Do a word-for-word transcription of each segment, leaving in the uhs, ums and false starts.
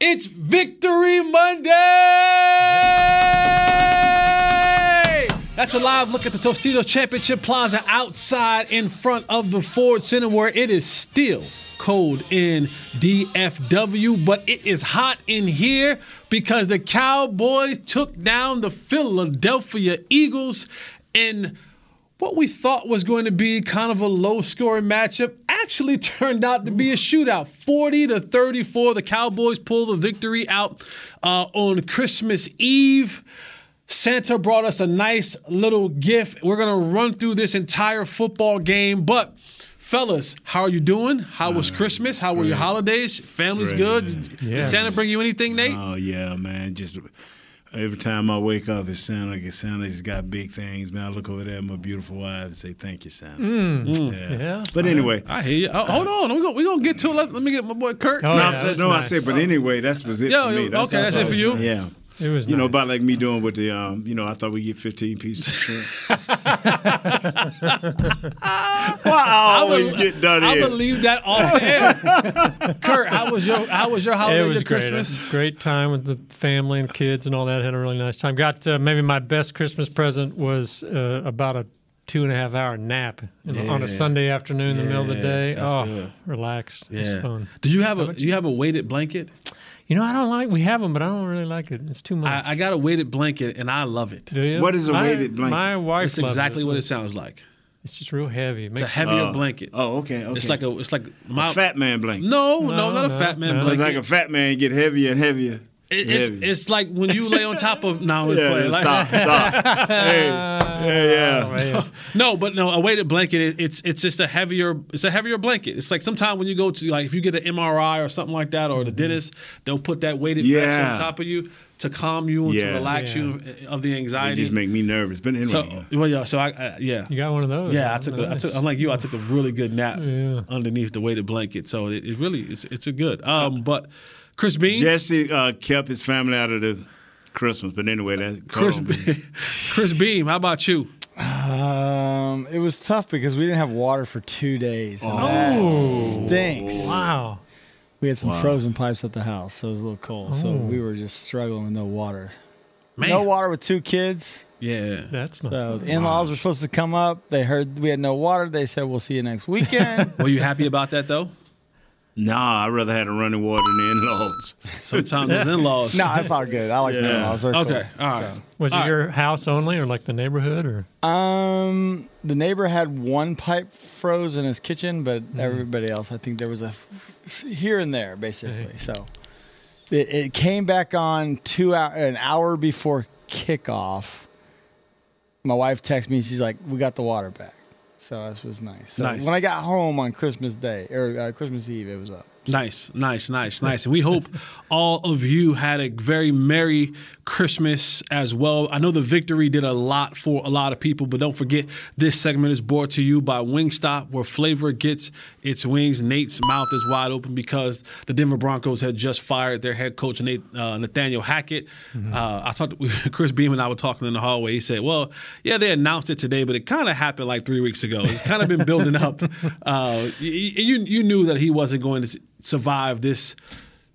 It's Victory Monday! That's a live look at the Tostitos Championship Plaza outside in front of the Ford Center, where it is still cold in D F W, but it is hot in here because the Cowboys took down the Philadelphia Eagles in what we thought was going to be kind of a low-scoring matchup actually turned out to be a shootout. forty to thirty-four, the Cowboys pull the victory out uh, on Christmas Eve. Santa brought us a nice little gift. We're going to run through this entire football game. But, fellas, how are you doing? How was uh, Christmas? How were great. Your holidays? Family's great. Good? Did, yes. did Santa bring you anything, Nate? Oh, yeah, man. Just... Every time I wake up, it sounds like it sounds like it's got big things. Man, I look over there at my beautiful wife and say, "Thank you, Santa." Mm, yeah. yeah. But anyway, I hear you. Oh, hold on, we're gonna we gonna get to it. Let, let me get my boy Kurt. Oh, no, yeah, I'm, no nice. I said, but anyway, that's was it Yo, for me. That's, okay, that's, that's it for you. Yeah. It was you nice. know, about like me doing with the, um, you know, I thought we'd get fifteen pieces of shrimp. Wow, I always I, get done I in. I believe that off the air. Kurt, how was your, how was your holiday it was great. Christmas? It was a great time with the family and kids and all that. I had a really nice time. Got uh, maybe my best Christmas present was uh, about a two and a half hour nap yeah. on a Sunday afternoon in yeah, the middle of the day. Oh, good. Relaxed. Yeah. It was fun. Do you have a, do you have a weighted blanket? You know, I don't like, we have them, but I don't really like it. It's too much. I, I got a weighted blanket, and I love it. Do you? What is a my, weighted blanket? My wife It's exactly it, what it sounds like. It's just real heavy. It it's a heavier uh, blanket. Oh, okay, okay. It's like a, it's like my, a fat man blanket. No, no, no not a no, fat man no. blanket. It's like a fat man get heavier and heavier. It, it's, it's like when you lay on top of no, it's yeah, playing. Like, stop, stop. Hey, yeah, yeah. No, no, but no, a weighted blanket. It, it's it's just a heavier. It's a heavier blanket. It's like sometimes when you go to like if you get an M R I or something like that or the dentist, they'll put that weighted yeah. blanket on top of you to calm you and yeah. to relax yeah. you of the anxiety. It just make me nervous. But anyway, so, well, yeah. So I uh, yeah. You got one of those. Yeah, I took. Nice. A, I took. Unlike you, I took a really good nap yeah. underneath the weighted blanket. So it, it really it's it's a good. Um, but. Chris Beam? Jesse uh, kept his family out of the Christmas, but anyway, that's Chris, Be- Chris Beam, how about you? Um, it was tough because we didn't have water for two days. And oh. That stinks. Wow. We had some wow. frozen pipes at the house, so it was a little cold. Oh. So we were just struggling with no water. Man. No water with two kids. Yeah. That's not So the in-laws wow. were supposed to come up. They heard we had no water. They said, we'll see you next weekend. Were you happy about that, though? Nah, I'd rather have the running water than the in-laws. Sometimes the in-laws. No, that's all good. I like yeah. the in-laws. They're okay, cool. all right. So. Was all it right. your house only or like the neighborhood? or? Um, The neighbor had one pipe froze in his kitchen, but mm-hmm. everybody else, I think there was a f- here and there, basically. Hey. So it, it came back on two hour, an hour before kickoff. My wife texted me. She's like, we got the water back. So this was nice. So nice. When I got home on Christmas Day or uh, Christmas Eve, it was up. Nice, nice, nice, nice. And we hope all of you had a very merry Christmas as well. I know the victory did a lot for a lot of people, but don't forget this segment is brought to you by Wingstop, where flavor gets its wings. Nate's mouth is wide open because the Denver Broncos had just fired their head coach, Nate, uh, Nathaniel Hackett. Mm-hmm. Uh, I talked to Chris Beam and I were talking in the hallway. He said, well, yeah, they announced it today, but it kind of happened like three weeks ago. It's kind of been building up. Uh, you, you knew that he wasn't going to survive this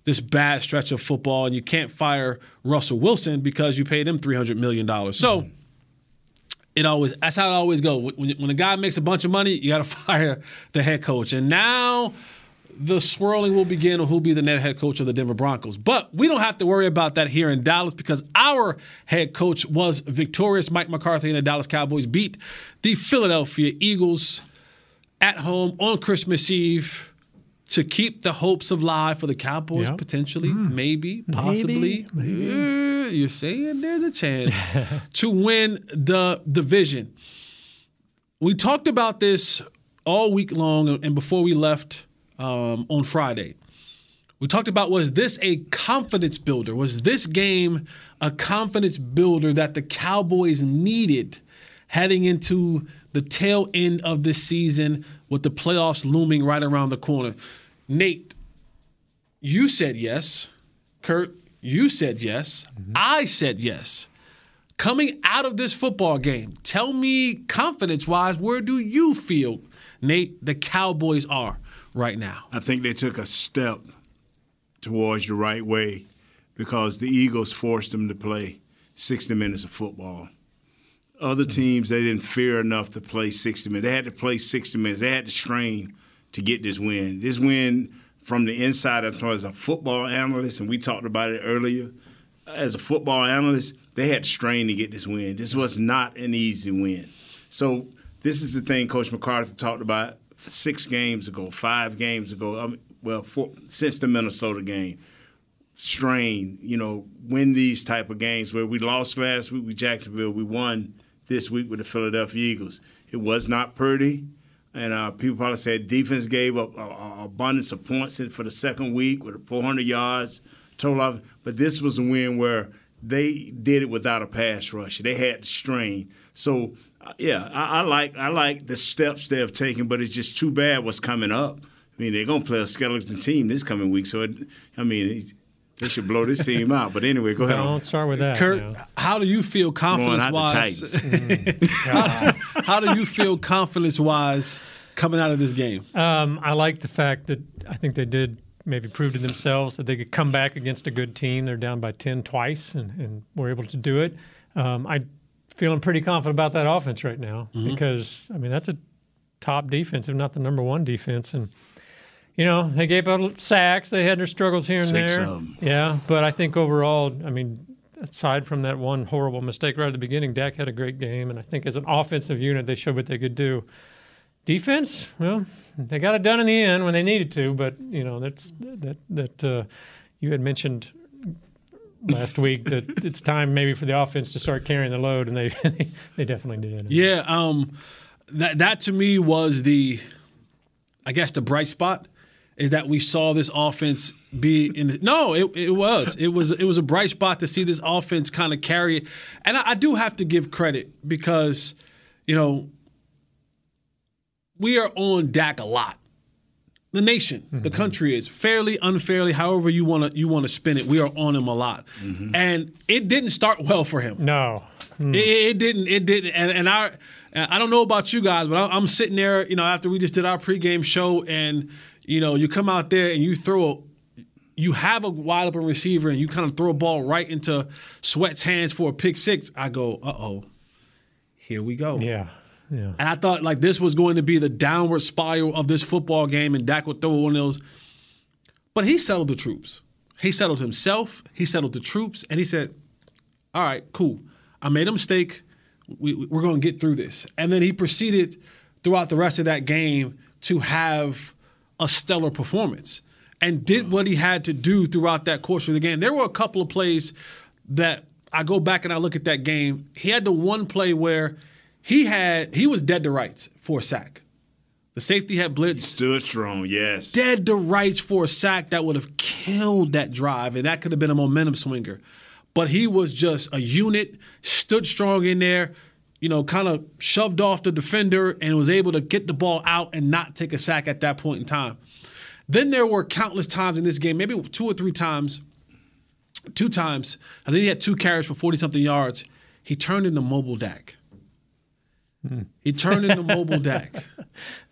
this bad stretch of football, and you can't fire Russell Wilson because you paid him three hundred million dollars. So mm-hmm. it always that's how it always goes. When, when a guy makes a bunch of money, you got to fire the head coach. And now the swirling will begin on who'll be the next head coach of the Denver Broncos. But we don't have to worry about that here in Dallas because our head coach was victorious. Mike McCarthy and the Dallas Cowboys beat the Philadelphia Eagles at home on Christmas Eve to keep the hopes alive for the Cowboys, yep. potentially, mm. maybe, possibly. Maybe, maybe. Yeah, you're saying there's a chance to win the division. We talked about this all week long and before we left um, on Friday. We talked about, was this a confidence builder? Was this game a confidence builder that the Cowboys needed heading into the tail end of this season with the playoffs looming right around the corner? Nate, you said yes. Kurt, you said yes. Mm-hmm. I said yes. Coming out of this football game, tell me confidence-wise, where do you feel, Nate, the Cowboys are right now? I think they took a step towards the right way because the Eagles forced them to play sixty minutes of football. Other teams, they didn't fear enough to play sixty minutes. They had to play sixty minutes. They had to strain to get this win. This win from the inside, as far as a football analyst, and we talked about it earlier, as a football analyst, they had strained to get this win. This was not an easy win. So this is the thing Coach McCarthy talked about six games ago, five games ago, I mean, well, for, since the Minnesota game. Strain, you know, win these type of games where we lost last week with Jacksonville. We won this week with the Philadelphia Eagles. It was not pretty. And uh, people probably said defense gave up an abundance of points for the second week with four hundred yards total. Of, but this was a win where – they did it without a pass rush. They had to strain. So, yeah, I, I like I like the steps they have taken, but it's just too bad what's coming up. I mean, they're going to play a skeleton team this coming week. So, it, I mean, they should blow this team out. But anyway, go ahead. Don't start with that. Kurt, no. How do you feel confidence-wise? Mm, how, how do you feel confidence-wise coming out of this game? Um, I like the fact that I think they did – maybe proved to themselves that they could come back against a good team. They're down by ten twice and, and were able to do it. Um, I'm feeling pretty confident about that offense right now mm-hmm. because, I mean, that's a top defense, if not the number one defense. And, you know, they gave up sacks. They had their struggles here and Six there. Of them. Yeah, but I think overall, I mean, aside from that one horrible mistake right at the beginning, Dak had a great game. And I think as an offensive unit, they showed what they could do. Defense, well, they got it done in the end when they needed to, but, you know, that's that that uh, you had mentioned last week that it's time maybe for the offense to start carrying the load, and they they definitely did. Yeah, um, that, that to me was the, I guess, the bright spot is that we saw this offense be in the – no, it, it was. It was it was a bright spot to see this offense kind of carry it. And I, I do have to give credit because, you know, we are on Dak a lot. The nation, mm-hmm. the country is, fairly, unfairly, however you want to you want to spin it, we are on him a lot. Mm-hmm. And it didn't start well for him. No. Mm. It, it didn't. It didn't. And, and I I don't know about you guys, but I'm sitting there, you know, after we just did our pregame show and, you know, you come out there and you throw a, you have a wide open receiver and you kind of throw a ball right into Sweat's hands for a pick six. I go, uh-oh, here we go. Yeah. Yeah. And I thought like this was going to be the downward spiral of this football game, and Dak would throw one of those. But he settled the troops. He settled himself. He settled the troops, and he said, "All right, cool. I made a mistake. We, we're going to get through this." And then he proceeded throughout the rest of that game to have a stellar performance and did what he had to do throughout that course of the game. There were a couple of plays that I go back and I look at that game. He had the one play where. He had he was dead to rights for a sack. The safety had blitzed. He stood strong, yes. Dead to rights for a sack that would have killed that drive, and that could have been a momentum swinger. But he was just a unit, stood strong in there, you know, kind of shoved off the defender and was able to get the ball out and not take a sack at that point in time. Then there were countless times in this game, maybe two or three times, two times. I think he had two carries for forty-something yards. He turned into mobile Dak. He turned into mobile Dak.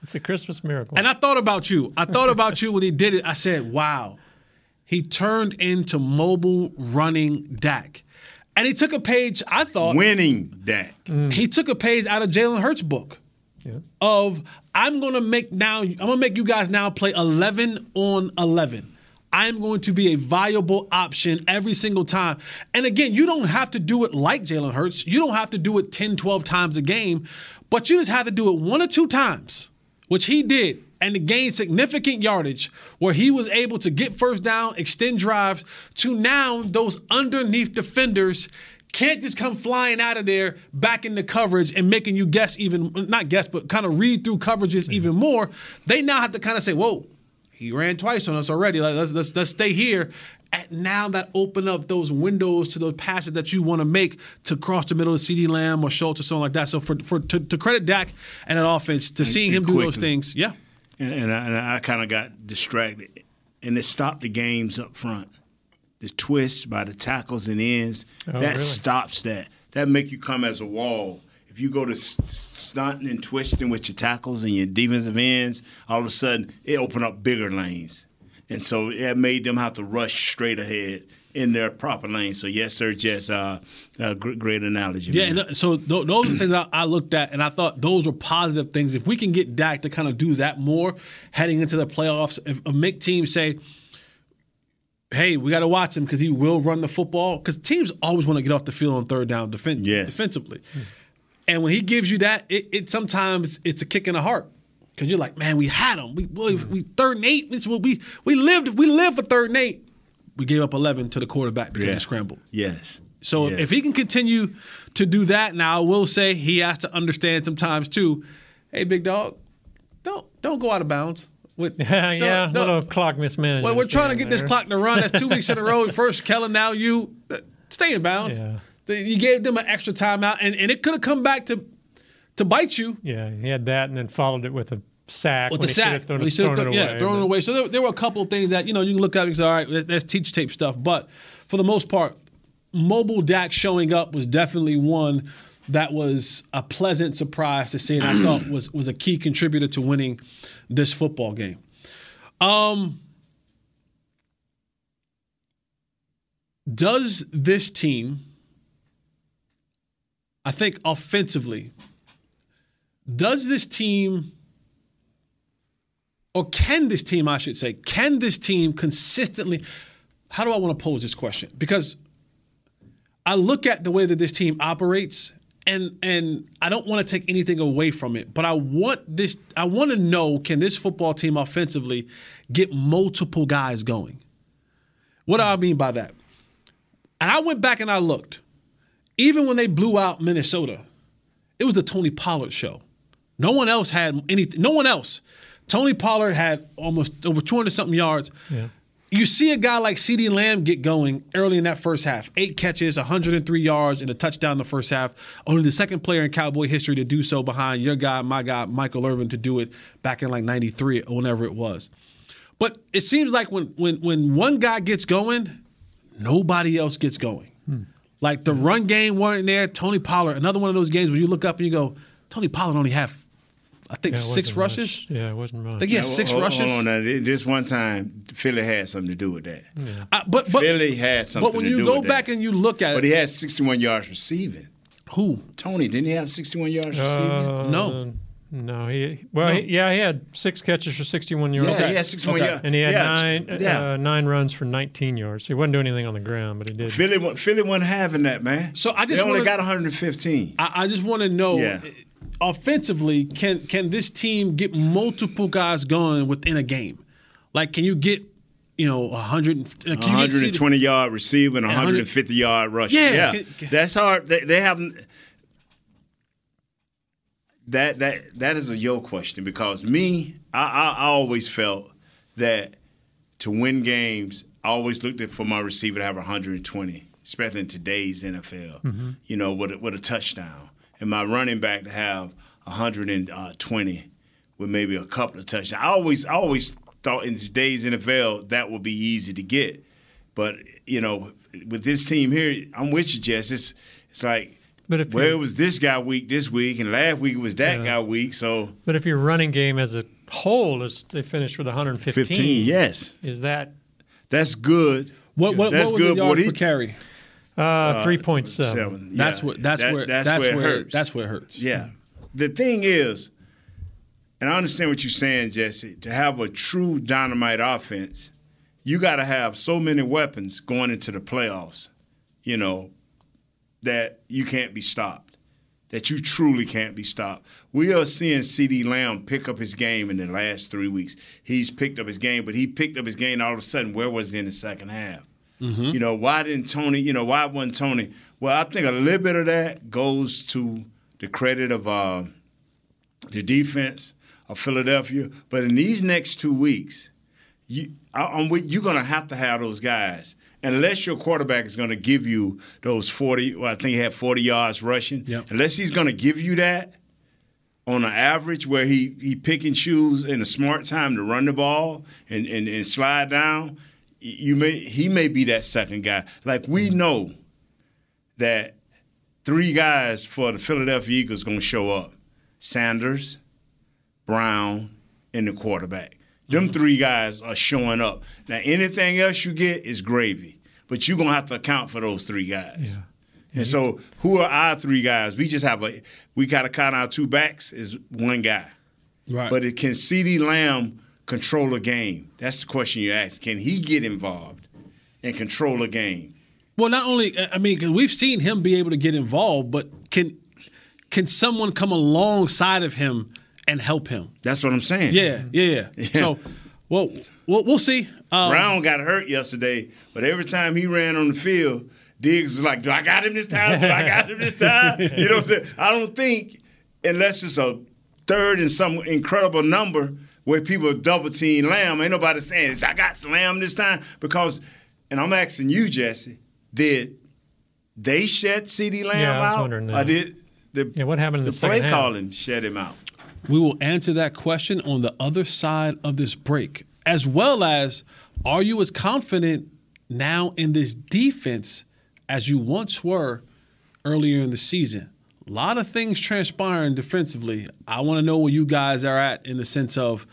It's a Christmas miracle. And I thought about you. I thought about you when he did it. I said, wow. He turned into mobile running Dak. And he took a page, I thought. Winning Dak. Mm. He took a page out of Jalen Hurts' book yeah. of I'm going to make now. I'm going to make you guys now play eleven on eleven. I'm going to be a viable option every single time. And again, you don't have to do it like Jalen Hurts. You don't have to do it ten, twelve times a game, but you just have to do it one or two times, which he did, and to gain significant yardage where he was able to get first down, extend drives, to now those underneath defenders can't just come flying out of there back into coverage and making you guess even, not guess, but kind of read through coverages mm-hmm. even more. They now have to kind of say, whoa, You ran twice on us already. Like, let's let's let's stay here. And now that open up those windows to those passes that you want to make to cross the middle of CeeDee Lamb or Schultz or something like that. So for for to, to credit Dak and that offense to seeing and, and him quickly. do those things, yeah. And, and I, I kind of got distracted, and it stopped the games up front. The twists by the tackles and ends oh, that really? stops that. That make you come as a wall. If you go to stunting and twisting with your tackles and your defensive ends, all of a sudden it opened up bigger lanes. And so it made them have to rush straight ahead in their proper lane. So, yes, sir, Jess, uh, uh, great analogy. Yeah, and so th- those are things that I looked at, and I thought those were positive things. If we can get Dak to kind of do that more heading into the playoffs, if, if make teams say, hey, we got to watch him because he will run the football. Because teams always want to get off the field on third down defend- yes. defensively. Hmm. And when he gives you that, it, it sometimes it's a kick in the heart because you're like, man, we had him. We we, we third and eight. This we we lived. We lived for third and eight. We gave up eleven to the quarterback because yeah. he scrambled. Yes. So yeah. if he can continue to do that, now I will say he has to understand sometimes too. Hey, big dog, don't don't go out of bounds. With, yeah, don't, yeah, don't, little clock mismanagement. Well, we're trying to get there. This clock to run. That's two weeks in a row. First, Kellen, now you stay in bounds. Yeah. You gave them an extra timeout, and, and it could have come back to to bite you. Yeah, he had that and then followed it with a sack. With a sack. He should have thrown, thrown it away. Yeah, thrown it away. So there, there were a couple of things that, you know, you can look up and say, all right, that's teach tape stuff. But for the most part, mobile Dak showing up was definitely one that was a pleasant surprise to see, and I thought was, was a key contributor to winning this football game. Um, does this team – I think offensively, does this team, or can this team, I should say, can this team consistently, how do I want to pose this question? Because I look at the way that this team operates, and and I don't want to take anything away from it, but I want this, I want to know, can this football team offensively get multiple guys going? What do I mean by that? And I went back and I looked. Even when they blew out Minnesota, it was the Tony Pollard show. No one else had anything. No one else. Tony Pollard had almost over two hundred something yards. Yeah. You see a guy like CeeDee Lamb get going early in that first half. Eight catches, one hundred three yards, and a touchdown in the first half. Only the second player in Cowboy history to do so behind your guy, my guy, Michael Irvin, to do it back in like ninety-three or whenever it was. But it seems like when when when one guy gets going, nobody else gets going. Hmm. Like, the run game weren't there. Tony Pollard, another one of those games where you look up and you go, Tony Pollard only had, I think, yeah, six rushes. Much. Yeah, it wasn't much. I think he had yeah, six hold, rushes. Hold on. Now. This one time, Philly had something to do with that. Yeah. Uh, but, but, Philly had something to do with that. But when you go back that. and you look at but it. But he had sixty-one yards receiving. Who? Tony. Didn't he have sixty-one yards uh, receiving? No. No, he well, no. He, yeah, he had six catches for sixty-one yards. Yeah, okay. he had sixty-one okay. yards, and he had yeah. nine yeah. Uh, nine runs for nineteen yards. So he wasn't doing anything on the ground, but he did. Philly, Philly wasn't having that, man. So I just they wanna, only got one hundred and fifteen. I, I just want to know, yeah. offensively, can can this team get multiple guys going within a game? Like, can you get? You know, one hundred, one hundred twenty C- yard receiving, one hundred and fifty yard rushing. Yeah, yeah. Can, can, that's hard. They, they haven't. That that that is a yo question because me, I, I always felt that to win games, I always looked at for my receiver to have one hundred twenty, especially in today's N F L. Mm-hmm. You know, with a, with a touchdown, and my running back to have one hundred twenty with maybe a couple of touchdowns. I always I always thought in today's N F L that would be easy to get, but you know, with this team here, I'm with you, Jess. It's it's like. But if well, it was this guy week this week, and last week it was that yeah. guy week. So, but if your running game as a whole is they finished with one hundred fifteen, fifteen, yes, is that that's good? What what, that's what was good. The yards what he, per carry? Uh, uh, three point seven. seven. Yeah. That's what that's that, where that's, that's where, where it hurts. That's where it hurts. Yeah. The thing is, and I understand what you're saying, Jesse. To have a true dynamite offense, you got to have so many weapons going into the playoffs. You know. That you can't be stopped, that you truly can't be stopped. We are seeing CeeDee Lamb pick up his game in the last three weeks. He's picked up his game, but he picked up his game all of a sudden. Where was he in the second half? Mm-hmm. You know, why didn't Tony, you know, why wasn't Tony? Well, I think a little bit of that goes to the credit of uh, the defense of Philadelphia. But in these next two weeks, you, I'm with, you're going to have to have those guys unless your quarterback is going to give you those forty. Well, I think he had forty yards rushing. Yep. Unless he's going to give you that on an average where he, he pick and choose in a smart time to run the ball and, and, and slide down, you may he may be that second guy. Like we know that three guys for the Philadelphia Eagles going to show up: Sanders, Brown, and the quarterback. Them three guys are showing up. Now, anything else you get is gravy, but you're going to have to account for those three guys. Yeah. And so who are our three guys? We just have a – we got to count our two backs as one guy. Right. But it, can CeeDee Lamb control a game? That's the question you ask. Can he get involved and control a game? Well, not only – I mean, cause we've seen him be able to get involved, but can can someone come alongside of him and help him? That's what I'm saying. Yeah, yeah, yeah. So, well, we'll, we'll see. Um, Brown got hurt yesterday, but every time he ran on the field – Diggs was like, do I got him this time? Do I got him this time? You know what I'm saying? I don't think, unless it's a third and some incredible number where people double-team Lamb, ain't nobody saying, I got Lamb this time. Because, and I'm asking you, Jesse, did they shed CeeDee Lamb yeah, out? Yeah, I was wondering that. Or did the, yeah, what happened in the, the second play half? Calling shed him out? We will answer that question on the other side of this break, as well as, are you as confident now in this defense as you once were earlier in the season? A lot of things transpiring defensively. I want to know where you guys are at in the sense of,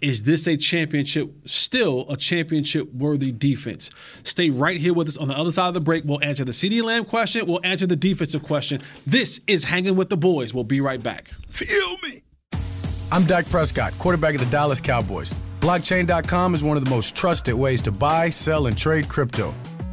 is this a championship, still a championship-worthy defense? Stay right here with us on the other side of the break. We'll answer the CeeDee Lamb question. We'll answer the defensive question. This is Hanging with the Boys. We'll be right back. Feel me. I'm Dak Prescott, quarterback of the Dallas Cowboys. Blockchain dot com is one of the most trusted ways to buy, sell, and trade crypto.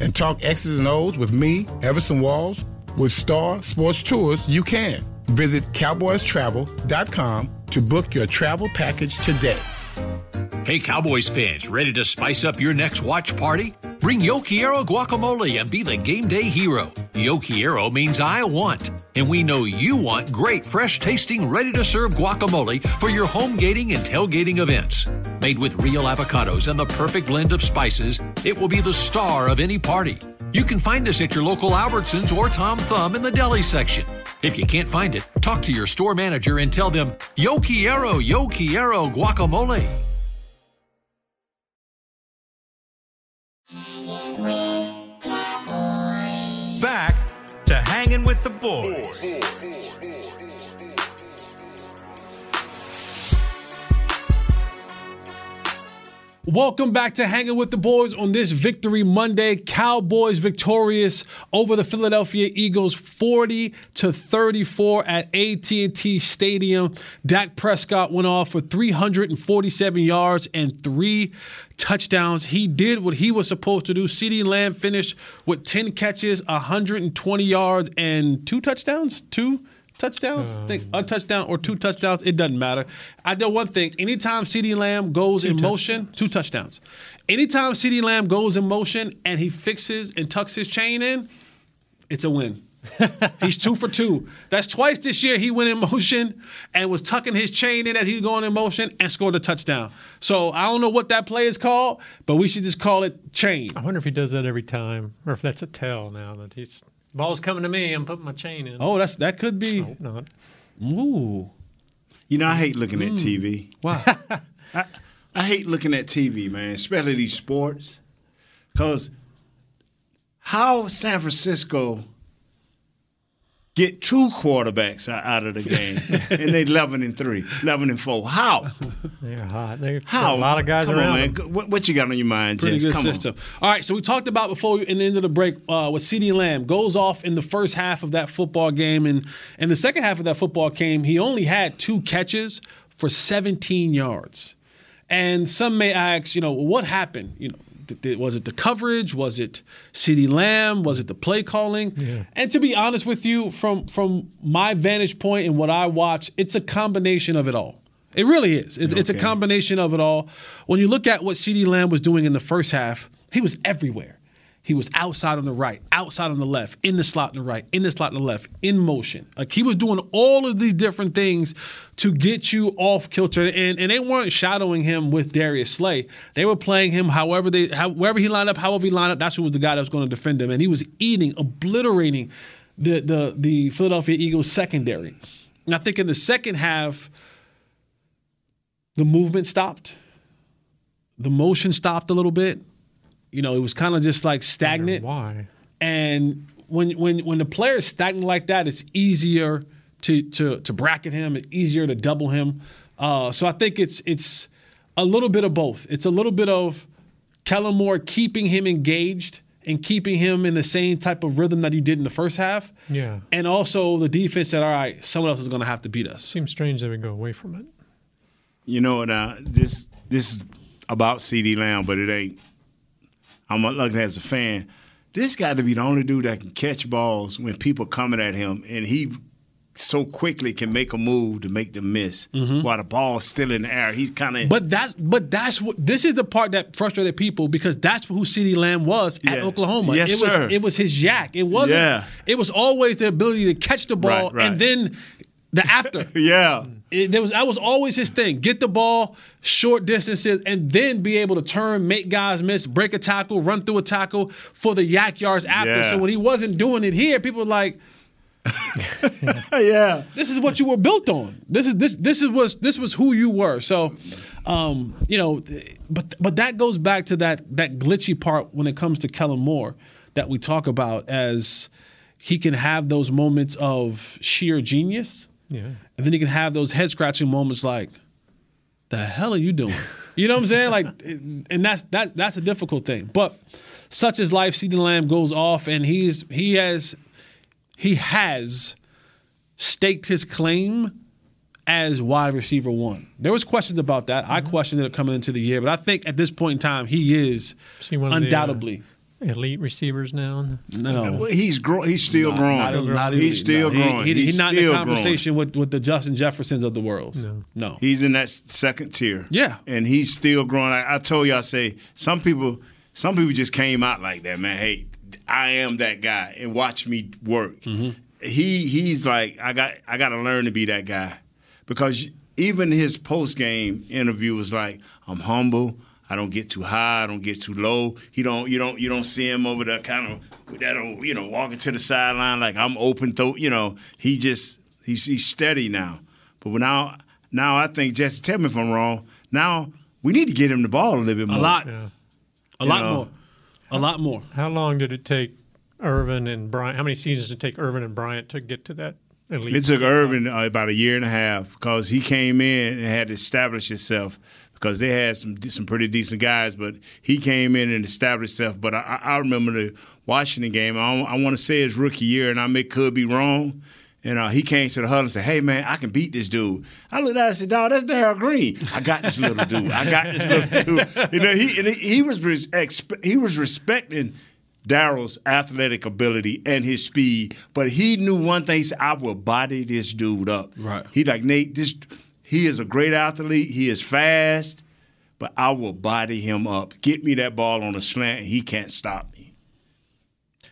and talk X's and O's with me, Everson Walls? With Star Sports Tours, you can. Visit Cowboys Travel dot com to book your travel package today. Hey, Cowboys fans, ready to spice up your next watch party? Bring Yo Quiero guacamole and be the game day hero. Yo Quiero means I want, and we know you want great, fresh-tasting, ready-to-serve guacamole for your home gating and tailgating events. Made with real avocados and the perfect blend of spices, it will be the star of any party. You can find us at your local Albertsons or Tom Thumb in the deli section. If you can't find it, talk to your store manager and tell them, Yo Quiero, Yo Quiero guacamole. Back to Hanging with the Boys. Welcome back to Hanging with the Boys on this Victory Monday. Cowboys victorious over the Philadelphia Eagles forty to thirty-four at A T and T Stadium. Dak Prescott went off for three hundred forty-seven yards and three touchdowns. He did what he was supposed to do. CeeDee Lamb finished with ten catches, one hundred twenty yards, and two touchdowns? Two touchdowns? Um, I think a touchdown or two touchdowns. It doesn't matter. I know one thing. Anytime CeeDee Lamb goes in touchdowns. motion, two touchdowns. Anytime CeeDee Lamb goes in motion and he fixes and tucks his chain in, it's a win. He's two for two. That's twice this year he went in motion and was tucking his chain in as he was going in motion and scored a touchdown. So I don't know what that play is called, but we should just call it chain. I wonder if he does that every time or if that's a tell now that he's – ball's coming to me, I'm putting my chain in. Oh, that's that could be. I hope not. Ooh. You know, I hate looking mm. at T V. Why? I, I hate looking at T V, man, especially these sports, because how San Francisco – get two quarterbacks out of the game, and they eleven and three, eleven and four. How? They're hot. They're How? A lot of guys Come around. On, man. What, what you got on your mind, Jess? Pretty good Come system. On. All right, so we talked about before in the end of the break uh, with CeeDee Lamb. Goes off in the first half of that football game, and in the second half of that football game, he only had two catches for seventeen yards. And some may ask, you know, what happened? You know, was it the coverage? Was it CeeDee Lamb? Was it the play calling? Yeah. And to be honest with you, from from my vantage point and what I watch, it's a combination of it all. It really is. It's, okay. it's a combination of it all. When you look at what CeeDee Lamb was doing in the first half, he was everywhere. He was outside on the right, outside on the left, in the slot on the right, in the slot on the left, in motion. Like he was doing all of these different things to get you off kilter, and and they weren't shadowing him with Darius Slay. They were playing him however they, how, wherever he lined up, however he lined up. That's who was the guy that was going to defend him, and he was eating, obliterating the the the Philadelphia Eagles secondary. And I think in the second half, the movement stopped, the motion stopped a little bit. You know, it was kind of just like stagnant. Why? And when when when the player is stagnant like that, it's easier to to to bracket him. It's easier to double him. Uh, so I think it's it's a little bit of both. It's a little bit of Kellen Moore keeping him engaged and keeping him in the same type of rhythm that he did in the first half. Yeah. And also the defense said, all right, someone else is going to have to beat us. Seems strange that we go away from it. You know what? Uh, this this is about CeeDee Lamb, but it ain't. I'm looking as a fan. This got to be the only dude that can catch balls when people coming at him, and he so quickly can make a move to make them miss mm-hmm. while the ball's still in the air. He's kind of but that's but that's what this is the part that frustrated people because that's who CeeDee Lamb was yeah. at Oklahoma. Yes, it sir. was it was his yak. It wasn't. Yeah. It was always the ability to catch the ball right, right. and then the after. yeah. It, there was that was always his thing. Get the ball, short distances, and then be able to turn, make guys miss, break a tackle, run through a tackle for the yak yards after. Yeah. So when he wasn't doing it here, people were like, "Yeah, this is what you were built on. This is this this is was this was who you were." So, um, you know, but but that goes back to that that glitchy part when it comes to Kellen Moore that we talk about as he can have those moments of sheer genius. Yeah. And then you can have those head-scratching moments like, the hell are you doing? You know what I'm saying? Like, and that's that that's a difficult thing. But such is life. CeeDee Lamb goes off, and he's he has he has staked his claim as wide receiver one. There was questions about that. Mm-hmm. I questioned it coming into the year, but I think at this point in time, he is See, undoubtedly. The, uh... elite receivers now? No. Well, he's grow- He's still not, growing. Not, not he's elite, still no. growing. He, he, he's, he's not in a conversation with, with the Justin Jeffersons of the world. No. no. He's in that second tier. Yeah. And he's still growing. I, I told you, I say, some people some people just came out like that, man. Hey, I am that guy and watch me work. Mm-hmm. He He's like, I got I got to learn to be that guy. Because even his post-game interview was like, I'm humble. I don't get too high. I don't get too low. He don't. You don't. You don't see him over there, kind of with that old, you know, walking to the sideline like I'm open. Though you know, he just he's he's steady now. But now, now I think Jesse, tell me if I'm wrong. Now we need to get him the ball a little bit more. A lot, yeah. a you lot know. more, a how, lot more. How long did it take Irvin and Bryant? How many seasons did it take Irvin and Bryant to get to that elite? It took Irvin uh, about a year and a half because he came in and had to establish himself. Because they had some some pretty decent guys, but he came in and established himself. But I, I remember the Washington game. I, I want to say his rookie year, and I may could be wrong. And uh, he came to the huddle and said, hey, man, I can beat this dude. I looked at him and said, dog, that's Darryl Green. I got this little dude. I got this little dude. You know, he and he, he was res- exp- he was respecting Daryl's athletic ability and his speed. But he knew one thing. He said, I will body this dude up. Right. He like, Nate, this – he is a great athlete. He is fast, but I will body him up. Get me that ball on a slant, and he can't stop me.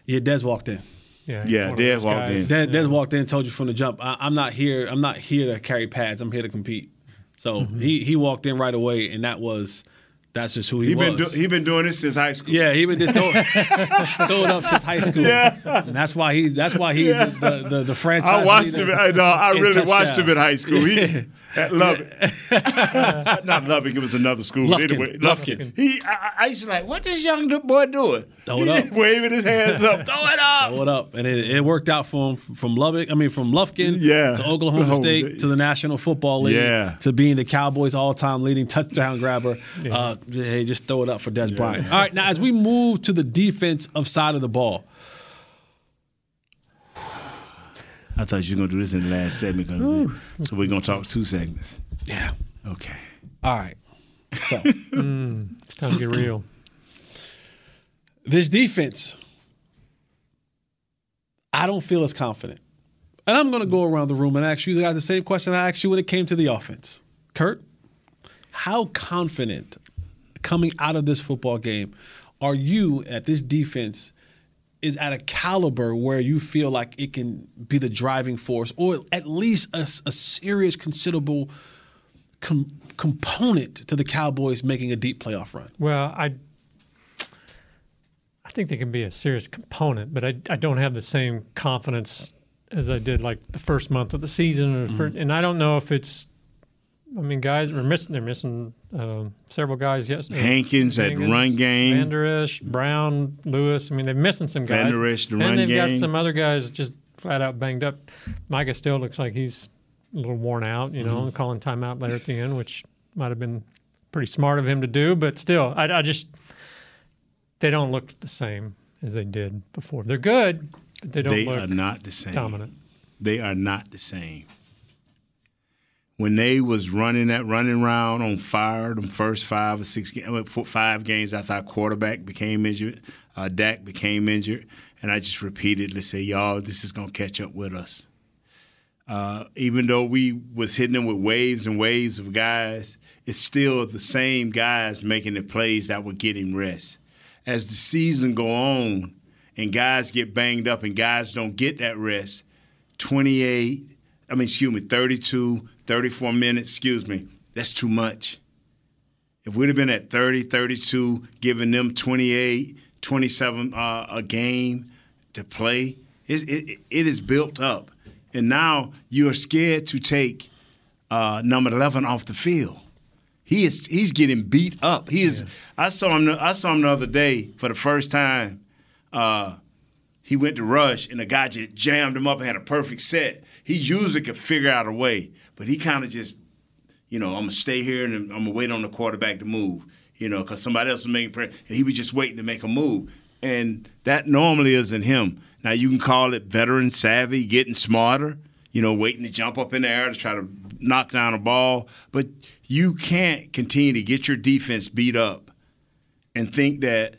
Yeah, Dez walked in. Yeah, yeah. Dez walked in. Dez yeah. walked in. Told you from the jump, I, I'm not here. I'm not here to carry pads. I'm here to compete. So mm-hmm. he he walked in right away, and that was that's just who he, he was. Been do, he been doing this since high school. Yeah, he been just throwing throw it up since high school. Yeah. And that's why he's that's why he's yeah. the, the, the the franchise. I watched him. I, no, I really watched down. him in high school. He at Lubbock, not Lubbock. It was another school. Lufkin. Anyway, Lufkin. Lufkin. He, I, I used to like, what this young boy doing? Throw it up, waving his hands up. Throw it up. Throw it up, and it, it worked out for him from Lubbock. I mean, from Lufkin yeah. to Oklahoma Holy State day. to the National Football League yeah. to being the Cowboys' all-time leading touchdown grabber. Yeah. Uh, hey, just throw it up for Dez yeah. Bryant. All right, now as we move to the defensive side of the ball. I thought you were going to do this in the last segment. Ooh. So we're going to talk two segments. Yeah. Okay. All right. So mm, it's time to get real. This defense, I don't feel as confident. And I'm going to go around the room and ask you guys the same question I asked you when it came to the offense. Kurt, how confident coming out of this football game are you at this defense is at a caliber where you feel like it can be the driving force or at least a, a serious, considerable com- component to the Cowboys making a deep playoff run? Well, I I think they can be a serious component, but I, I don't have the same confidence as I did like the first month of the season. Or the mm-hmm. first, and I don't know if it's – I mean, guys are missing – they're missing uh, several guys yesterday. Hankins, Hankins at run game. Vander Esch, Brown, Lewis. I mean, they're missing some guys. Vander Esch, the and run game. And they've got some other guys just flat out banged up. Micah still looks like he's a little worn out, you know, mm-hmm. calling timeout later at the end, which might have been pretty smart of him to do. But still, I, I just – they don't look the same as they did before. They're good, but they don't they look are not the same. dominant. They are not the same. When they was running that running round on fire, them first five or six games, five games, I thought quarterback became injured, uh, Dak became injured, and I just repeatedly say, y'all, this is going to catch up with us. Uh, even though we was hitting them with waves and waves of guys, it's still the same guys making the plays that were getting rest. As the season go on and guys get banged up and guys don't get that rest, twenty-eight, I mean, excuse me, thirty-two, thirty-four minutes, excuse me, that's too much. If we'd have been at thirty, thirty-two, giving them twenty-eight, twenty-seven uh, a game to play, it, it, it is built up. And now you're scared to take uh, number eleven off the field. He is he's getting beat up. He is. Yeah. I saw him. I saw him the other day for the first time. Uh, he went to rush and the guy just jammed him up and had a perfect set. He usually could figure out a way, but he kind of just, you know, I'm gonna stay here and I'm gonna wait on the quarterback to move, you know, because somebody else was making pressure and he was just waiting to make a move. And that normally isn't him. Now you can call it veteran savvy, getting smarter, you know, waiting to jump up in the air to try to knock down a ball, but you can't continue to get your defense beat up and think that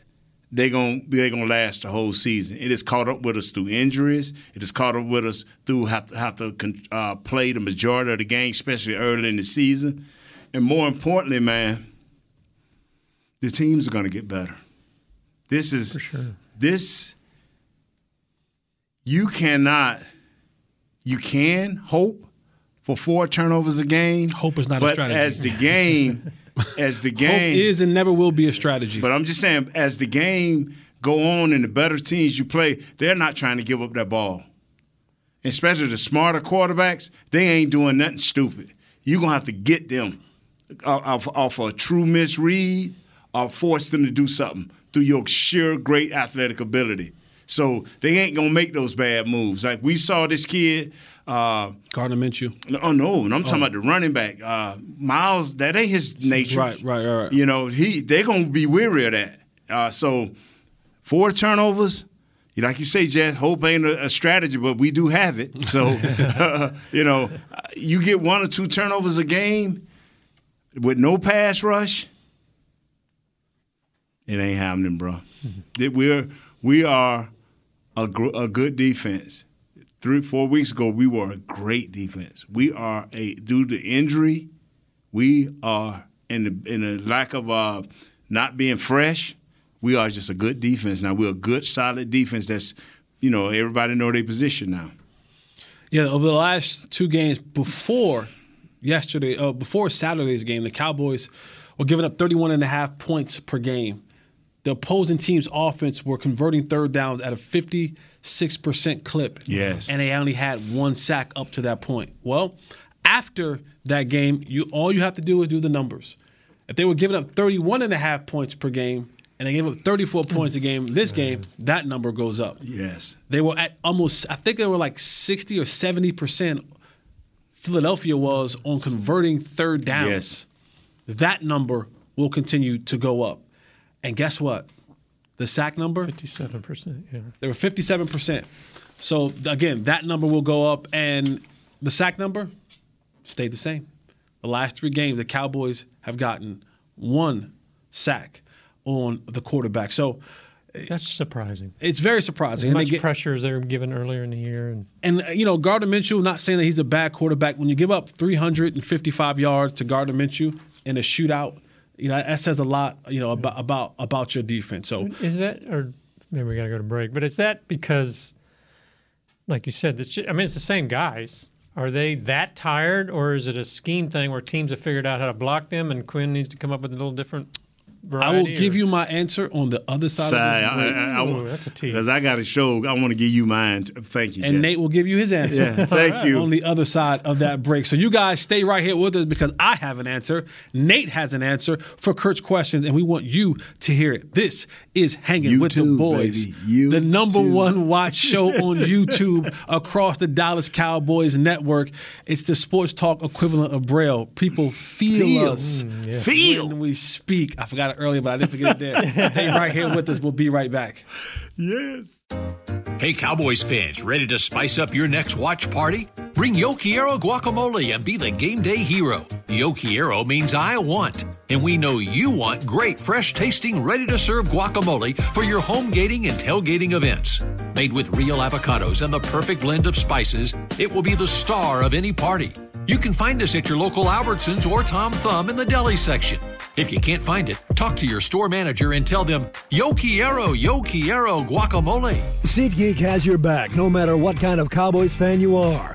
they're going they're gonna last the whole season. It has caught up with us through injuries. It has caught up with us through how to, how to uh, play the majority of the game, especially early in the season. And more importantly, man, the teams are going to get better. This is – For sure. This – you cannot – you can hope for four turnovers a game. Hope is not but a strategy. As the game, as the game. Hope is and never will be a strategy. But I'm just saying, as the game go on and the better teams you play, they're not trying to give up that ball. Especially the smarter quarterbacks, they ain't doing nothing stupid. You're going to have to get them off, off a true misread or force them to do something through your sheer great athletic ability. So they ain't going to make those bad moves. Like we saw this kid – Uh, Gardner Minshew. Oh, no, and I'm talking oh. about the running back. Uh, Miles, that ain't his nature. Right, right, right. You know, he they're going to be weary of that. Uh, so four turnovers, like you say, Jess, hope ain't a, a strategy, but we do have it. So, uh, you know, you get one or two turnovers a game with no pass rush, it ain't happening, bro. Mm-hmm. We're, we are a, gr- a good defense. Three, four weeks ago, we were a great defense. We are a due to injury, we are in the in the lack of uh, not being fresh. We are just a good defense now. We're a good, solid defense that's you know, everybody know their position now. Yeah, over the last two games before yesterday, uh, before Saturday's game, the Cowboys were giving up thirty-one and a half points per game. The opposing team's offense were converting third downs at a fifty-six percent clip. Yes. And they only had one sack up to that point. Well, after that game, you all you have to do is do the numbers. If they were giving up thirty-one and a half points per game and they gave up thirty-four points a game this game, that number goes up. Yes. They were at almost, I think they were like sixty or seventy percent Philadelphia was on converting third downs. Yes. That number will continue to go up. And guess what? The sack number? fifty-seven percent, yeah. They were fifty-seven percent. So, again, that number will go up. And the sack number stayed the same. The last three games, the Cowboys have gotten one sack on the quarterback. So that's surprising. It's very surprising. As much and they get, pressure as they were given earlier in the year. And, and you know, Gardner Minshew, not saying that he's a bad quarterback. When you give up three hundred fifty-five yards to Gardner Minshew in a shootout, you know, that says a lot, you know, about about, about your defense. So is that, or maybe we got to go to break, but is that because, like you said, this, I mean, it's the same guys. Are they that tired, or is it a scheme thing where teams have figured out how to block them and Quinn needs to come up with a little different variety? I will give or? you my answer on the other side Sorry, of this. I, I, I, Ooh, that's a tease. Because I got to show, I want to give you mine. Thank you, And Jess. Nate will give you his answer. Yeah, thank right. you. On the other side of that break. So you guys stay right here with us because I have an answer. Nate has an answer for Kurt's questions, and we want you to hear it. This is Hanging YouTube, with the Boys, the number one watch show on YouTube across the Dallas Cowboys network. It's the sports talk equivalent of Braille. People feel, feel. us mm, yeah. feel. when we speak. I forgot it earlier, but I didn't forget it there. Stay right here with us. We'll be right back. Yes. Hey, Cowboys fans, ready to spice up your next watch party? Bring Yo Quiero guacamole and be the game day hero. Yo Quiero means I want, and we know you want great, fresh-tasting, ready-to-serve guacamole for your home gating and tailgating events. Made with real avocados and the perfect blend of spices, it will be the star of any party. You can find us at your local Albertsons or Tom Thumb in the deli section. If you can't find it, talk to your store manager and tell them, Yo Quiero, Yo Quiero guacamole. SeatGeek has your back no matter what kind of Cowboys fan you are.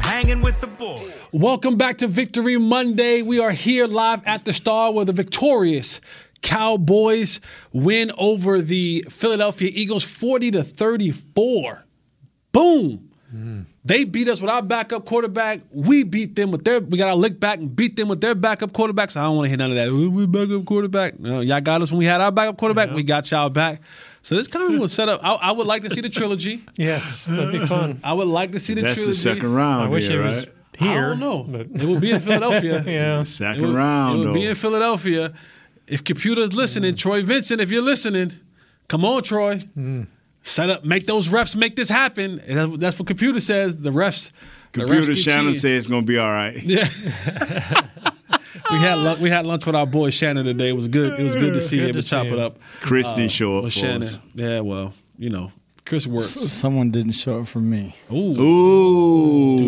Hanging with the Boys. Welcome back to Victory Monday. We are here live at the Star where the victorious Cowboys win over the Philadelphia Eagles forty to thirty-four. Boom. Mm. They beat us with our backup quarterback. We beat them with their, we got to look back and beat them with their backup quarterbacks. I don't want to hear none of that. We backup quarterback. No, y'all got us when we had our backup quarterback. Yeah. We got y'all back. So this kind of was set up. I, I would like to see the trilogy. Yes, that'd be fun. I would like to see the That's trilogy. That's the second round. I wish here, it was right? here. I don't know. But it would be in Philadelphia. Yeah, second it would, round. It would though. be in Philadelphia. If computers listening, mm. Troy Vincent, if you're listening, come on, Troy. Mm. Set up. Make those refs make this happen. That's what computer says. The refs. Computer the refs Shannon says it's gonna be all right. Yeah. we had lunch, we had lunch with our boy Shannon today. It was good. It was good to see him. Chop it up. Chris didn't uh, show up for Shannon. Us. Yeah, well, you know, Chris works. So someone didn't show up for me. Ooh. Ooh. Do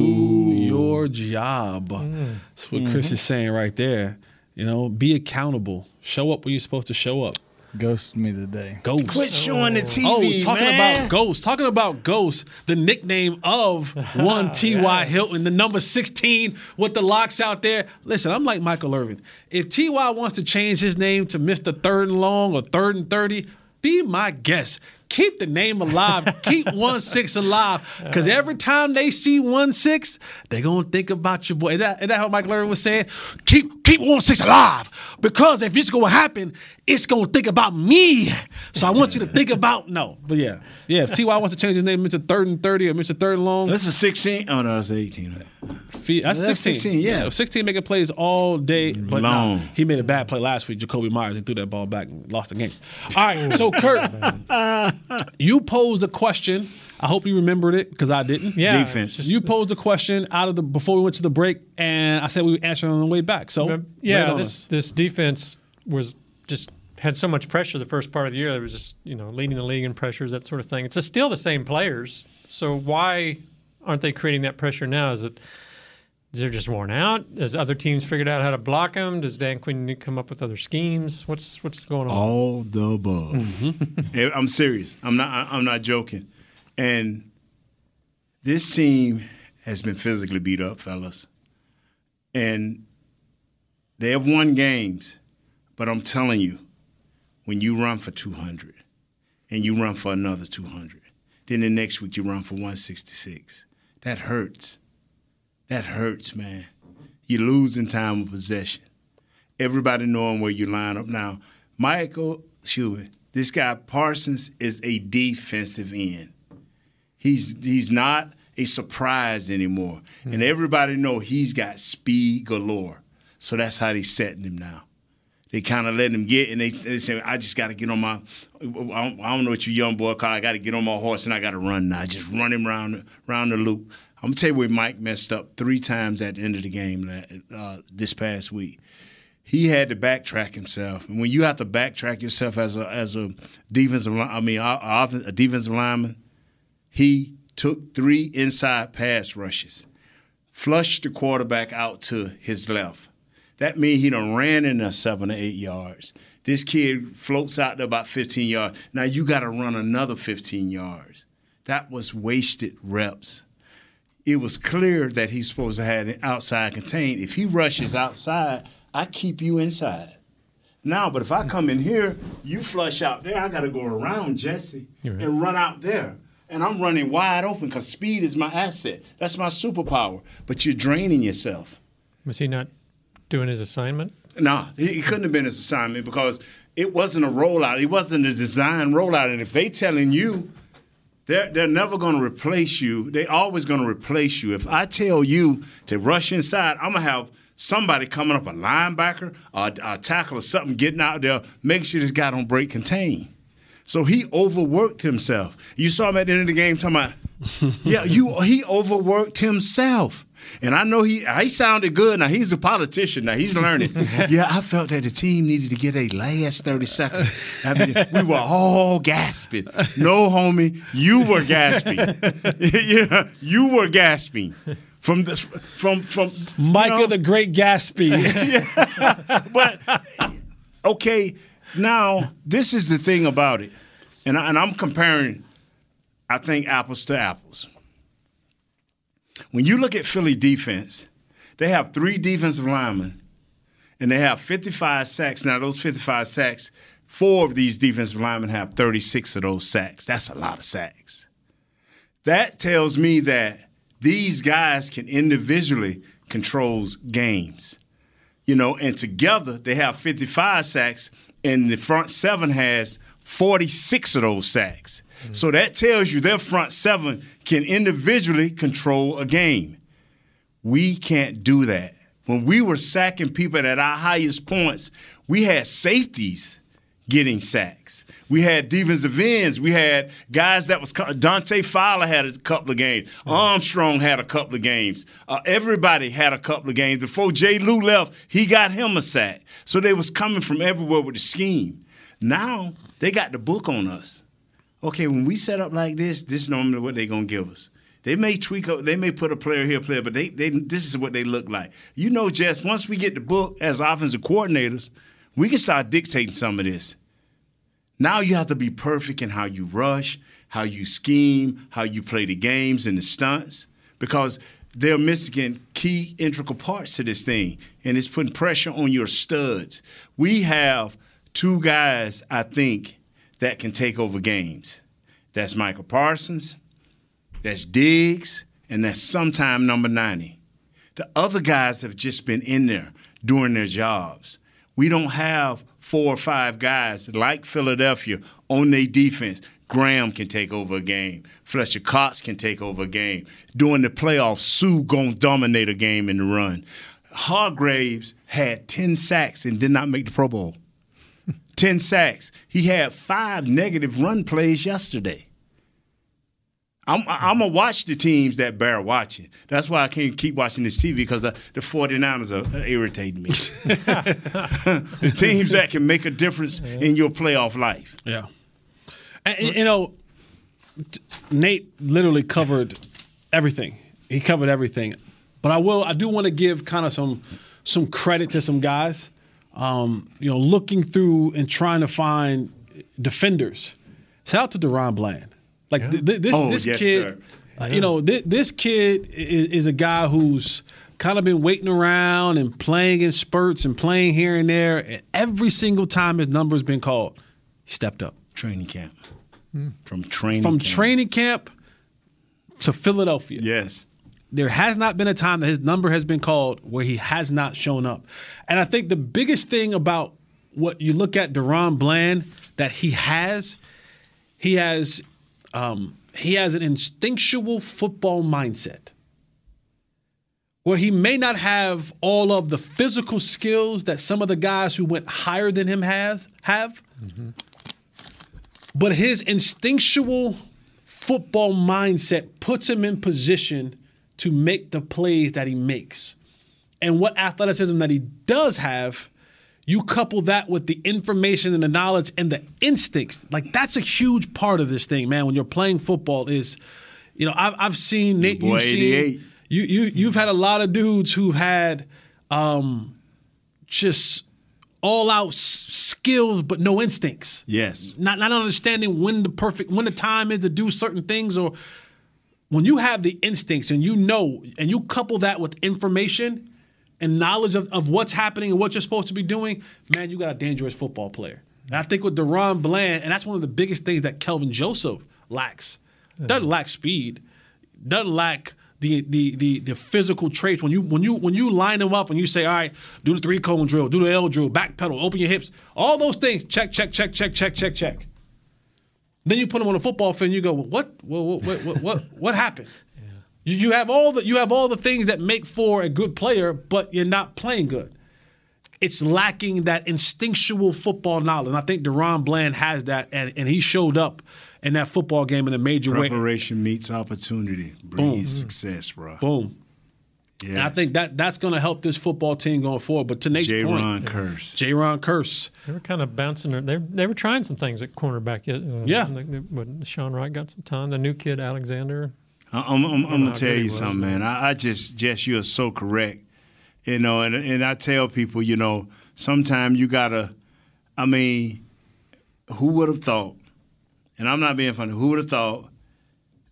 your job. Mm. That's what mm-hmm. Chris is saying right there. You know, be accountable. Show up when you're supposed to show up. Ghost me today. Ghost. Quit showing the T V, oh, talking man. about ghosts. Talking about ghosts. The nickname of one T Y yes. Hilton, the number sixteen with the locks out there. Listen, I'm like Michael Irvin. If T Y wants to change his name to Mister Third and Long or Third and Thirty, be my guest. Keep the name alive. Keep one six alive. Because every time they see one six, they're going to think about your boy. Is that, is that how Michael Irvin was saying? Keep keep one six alive. Because if it's going to happen, it's going to think about me. So I want you to think about, no. But yeah. Yeah, if T Y wants to change his name Mister Third and thirty or Mister Third and Long. That's a sixteen. Oh, no, that's eighteen. Fee, that's, that's sixteen. sixteen yeah. yeah, sixteen making plays all day. But Long. Nah, he made a bad play last week. Jacoby Myers, he threw that ball back and lost the game. All right, so Kurt. You posed a question. I hope you remembered it because I didn't. Yeah. Defense. You posed a question out of the before we went to the break, and I said we would answer it on the way back. So yeah, this, this defense was just had so much pressure the first part of the year. It was just you know leading the league in pressures, that sort of thing. It's still the same players, so why aren't they creating that pressure now? Is it they're just worn out? Has other teams figured out how to block them? Does Dan Quinn come up with other schemes? What's what's going on? All the above. Mm-hmm. I'm serious. I'm not. I'm not joking. And this team has been physically beat up, fellas. And they have won games, but I'm telling you, when you run for two hundred, and you run for another two hundred, then the next week you run for one sixty-six. That hurts. That hurts, man. You're losing time of possession. Everybody knowing where you line up now. Michael, excuse me, this guy Parsons is a defensive end. He's he's not a surprise anymore. Mm-hmm. And everybody know he's got speed galore. So that's how they setting him now. They kind of let him get, and they, they say, I just got to get on my – I don't know what you young boy call I got to get on my horse and I got to run now. I just run him around, around the loop. I'm going to tell you where Mike messed up three times at the end of the game uh, this past week. He had to backtrack himself. And when you have to backtrack yourself as a as a defensive I mean a, a defensive lineman, he took three inside pass rushes, flushed the quarterback out to his left. That means he done ran in there seven or eight yards. This kid floats out to about fifteen yards. Now you got to run another fifteen yards. That was wasted reps. It was clear that he's supposed to have an outside contain. If he rushes outside, I keep you inside. Now, but if I come in here, you flush out there, I got to go around Jesse right. and run out there. And I'm running wide open because speed is my asset. That's my superpower. But you're draining yourself. Was he not doing his assignment? No, nah, he couldn't have been his assignment because it wasn't a rollout. It wasn't a design rollout. And if they telling you, They're, they're never going to replace you. They're always going to replace you. If I tell you to rush inside, I'm going to have somebody coming up, a linebacker, a, a tackle or something, getting out there, making sure this guy don't break contain. So he overworked himself. You saw him at the end of the game talking about, yeah, you, he overworked himself. And I know he he sounded good. Now, he's a politician. Now, he's learning. Yeah, I felt that the team needed to get a last thirty seconds. I mean, we were all gasping. No, homie, you were gasping. Yeah, you were gasping. From this, from from Micah you know, the Great Gaspy. Yeah. But, okay, now, this is the thing about it. And, I, and I'm comparing, I think, apples to apples. When you look at Philly defense, they have three defensive linemen, and they have fifty-five sacks. Now, those fifty-five sacks, four of these defensive linemen have thirty-six of those sacks. That's a lot of sacks. That tells me that these guys can individually control games. You know, and together they have fifty-five sacks, and the front seven has forty-six of those sacks. Mm-hmm. So that tells you their front seven can individually control a game. We can't do that. When we were sacking people at our highest points, we had safeties getting sacks. We had defensive ends. We had guys that was – Dante Fowler had a couple of games. Mm-hmm. Armstrong had a couple of games. Uh, everybody had a couple of games. Before Jay Lou left, he got him a sack. So they was coming from everywhere with the scheme. Now they got the book on us. Okay, when we set up like this, this is normally what they're going to give us. They may tweak up, they may put a player here, player, but they, they this is what they look like. You know, Jess, once we get the book as offensive coordinators, we can start dictating some of this. Now you have to be perfect in how you rush, how you scheme, how you play the games and the stunts, because they're missing key integral parts to this thing, and it's putting pressure on your studs. We have two guys, I think, that can take over games. That's Micah Parsons. That's Diggs, and that's sometime number ninety. The other guys have just been in there doing their jobs. We don't have four or five guys like Philadelphia on their defense. Graham can take over a game. Fletcher Cox can take over a game. During the playoffs, Sue going to dominate a game in the run. Hargraves had ten sacks and did not make the Pro Bowl. ten sacks. He had five negative run plays yesterday. I'm, I'm going to watch the teams that bear watching. That's why I can't keep watching this T V, because the, the 49ers are, are irritating me. The teams that can make a difference yeah. in your playoff life. Yeah. And, you know, Nate literally covered everything. He covered everything. But I will. I do want to give kind of some some credit to some guys, um, you know, looking through and trying to find defenders. Shout out to Deron Bland. Like yeah. th- th- this, oh, this yes, kid, yeah. uh, you know, th- this kid is, is a guy who's kind of been waiting around and playing in spurts and playing here and there. And every single time his number's been called, he stepped up. Training camp, mm. from training from camp. training camp to Philadelphia. Yes, there has not been a time that his number has been called where he has not shown up. And I think the biggest thing about what you look at Deron Bland that he has, he has. Um, he has an instinctual football mindset where he may not have all of the physical skills that some of the guys who went higher than him has have, mm-hmm. but his instinctual football mindset puts him in position to make the plays that he makes. And what athleticism that he does have, you couple that with the information and the knowledge and the instincts. Like, that's a huge part of this thing, man. When you're playing football, is, you know, I've, I've seen Nate. You've seen you you you've had a lot of dudes who've had um, just all out s- skills but no instincts. Yes. Not not understanding when the perfect when the time is to do certain things, or when you have the instincts and you know, and you couple that with information and knowledge of, of what's happening and what you're supposed to be doing, man, you got a dangerous football player. And I think with Deron Bland, and that's one of the biggest things that Kelvin Joseph lacks. Doesn't yeah. lack speed. Doesn't lack the, the the the physical traits. When you when you when you line them up and you say, all right, do the three cone drill, do the L drill, back pedal, open your hips, all those things, check, check, check, check, check, check, check. Then you put them on a football field and you go, well, what, what, what, what, what, what happened? You have all the you have all the things that make for a good player, but you're not playing good. It's lacking that instinctual football knowledge. And I think Deron Bland has that, and, and he showed up in that football game in a major Preparation way. Preparation meets opportunity. Breeds success, bro. Boom. Yes. And I think that that's going to help this football team going forward. But to Nate's J. point, Jaron Curse. Jaron Curse. They were kind of bouncing. They were, they were trying some things at cornerback. Uh, yeah. When Sean Wright got some time. The new kid, Alexander. I'm, I'm, I'm gonna tell you something, man. I, I just, Jess, you are so correct. You know, and and I tell people, you know, sometimes you gotta. I mean, who would have thought? And I'm not being funny. Who would have thought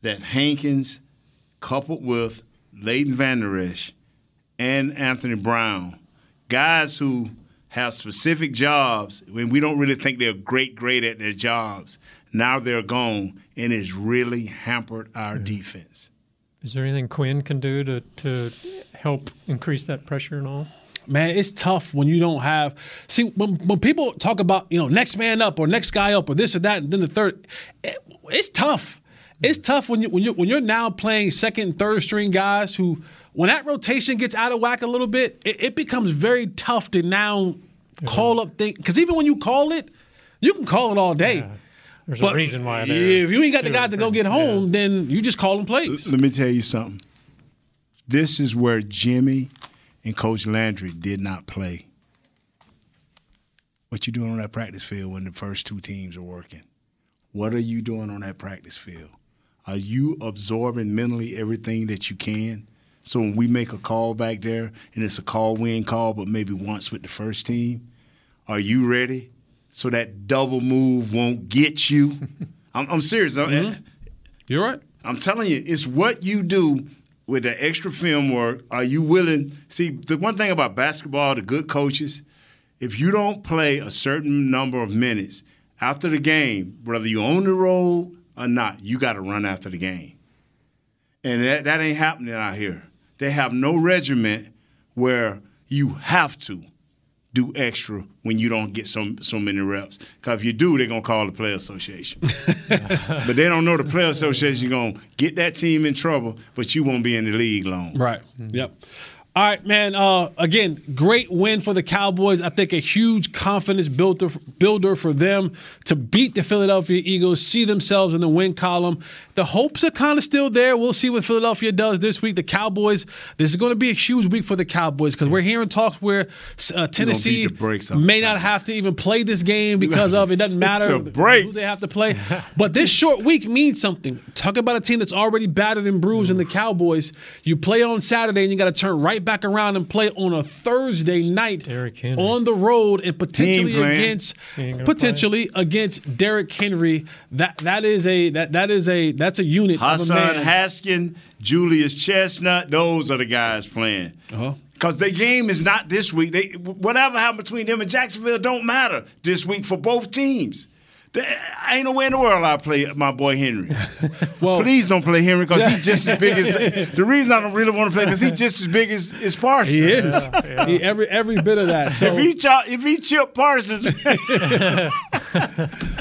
that Hankins, coupled with Leighton Vander Esch and Anthony Brown, guys who have specific jobs, when we don't really think they're great, great at their jobs. Now they're gone, and it's really hampered our yeah. defense. Is there anything Quinn can do to, to help increase that pressure and all? Man, it's tough when you don't have – see, when, when people talk about, you know, next man up or next guy up or this or that and then the third, it, it's tough. It's tough when, you, when, you, when you're now playing second and third string guys who – when that rotation gets out of whack a little bit, it, it becomes very tough to now yeah. call up things. Because even when you call it, You can call it all day. Yeah. There's but a reason why. If you ain't got the guy to go get home, yeah. then you just call him plays. Let me tell you something. This is where Jimmy and Coach Landry did not play. What you doing on that practice field when the first two teams are working? What are you doing on that practice field? Are you absorbing mentally everything that you can? So when we make a call back there, and it's a call-win call, but maybe once with the first team, are you ready? So that double move won't get you. I'm, I'm serious. Mm-hmm. You're right. I'm telling you, it's what you do with the extra film work. Are you willing? See, the one thing about basketball, the good coaches, if you don't play a certain number of minutes after the game, whether you're on the road or not, you got to run after the game. And that, that ain't happening out here. They have no regiment where you have to do extra when you don't get so, so many reps. Because if you do, they're going to call the Player Association. But they don't know the Player Association is going to get that team in trouble, but you won't be in the league long. Right. Mm-hmm. Yep. All right, man. Uh, again, great win for the Cowboys. I think a huge confidence builder, builder for them to beat the Philadelphia Eagles, see themselves in the win column. The hopes are kind of still there. We'll see what Philadelphia does this week. The Cowboys, this is going to be a huge week for the Cowboys because we're hearing talks where uh, Tennessee may not have to even play this game because of it doesn't matter who they have to play. But this short week means something. Talk about a team that's already battered and bruised in the Cowboys. You play on Saturday and you got to turn right back around and play on a Thursday night on the road and potentially against potentially play. against Derrick Henry. That that is a that that is a that's a unit. Hassan Haskins, Julius Chestnut, those are the guys playing. Uh-huh. Because their game is not this week. They whatever happened between them and Jacksonville don't matter this week for both teams. I ain't no way in the world I play my boy Henry. Well, please don't play Henry because he's just as big as – the reason I don't really want to play because he's just as big as, as Parsons. He is. Yeah, yeah. He, every every bit of that. So. If he ch- if he chipped Parsons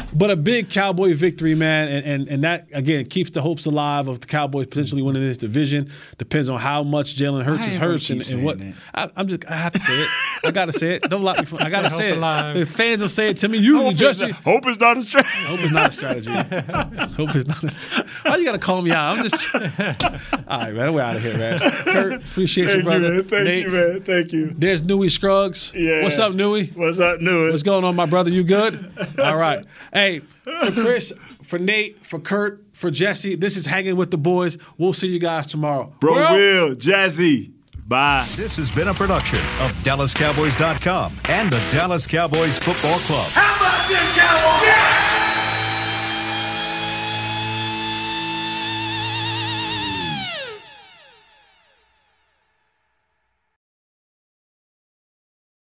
– But a big Cowboy victory, man, and, and and that, again, keeps the hopes alive of the Cowboys potentially winning this division. Depends on how much Jalen Hurts is hurt and, and what I, I'm just – I have to say it. I got to say it. Don't lock me. From, I got to say it. Alive. The fans will say it to me. You just – Hope is not a strategy. Hope it's not a strategy. Hope it's not a strategy. Why you got to call me out? I'm just – All right, man. We're out of here, man. Kurt, appreciate you, brother. Thank Nate. you, man. Thank you. There's Newey Scruggs. Yeah. What's up, Newey? What's up, Newey? What's going on, my brother? You good? All right. Hey. Hey, for Chris, for Nate, for Kurt, for Jesse, this is Hanging with the Boys. We'll see you guys tomorrow. Bro Will, Jazzy, bye. This has been a production of Dallas Cowboys dot com and the Dallas Cowboys Football Club. How about this, guys?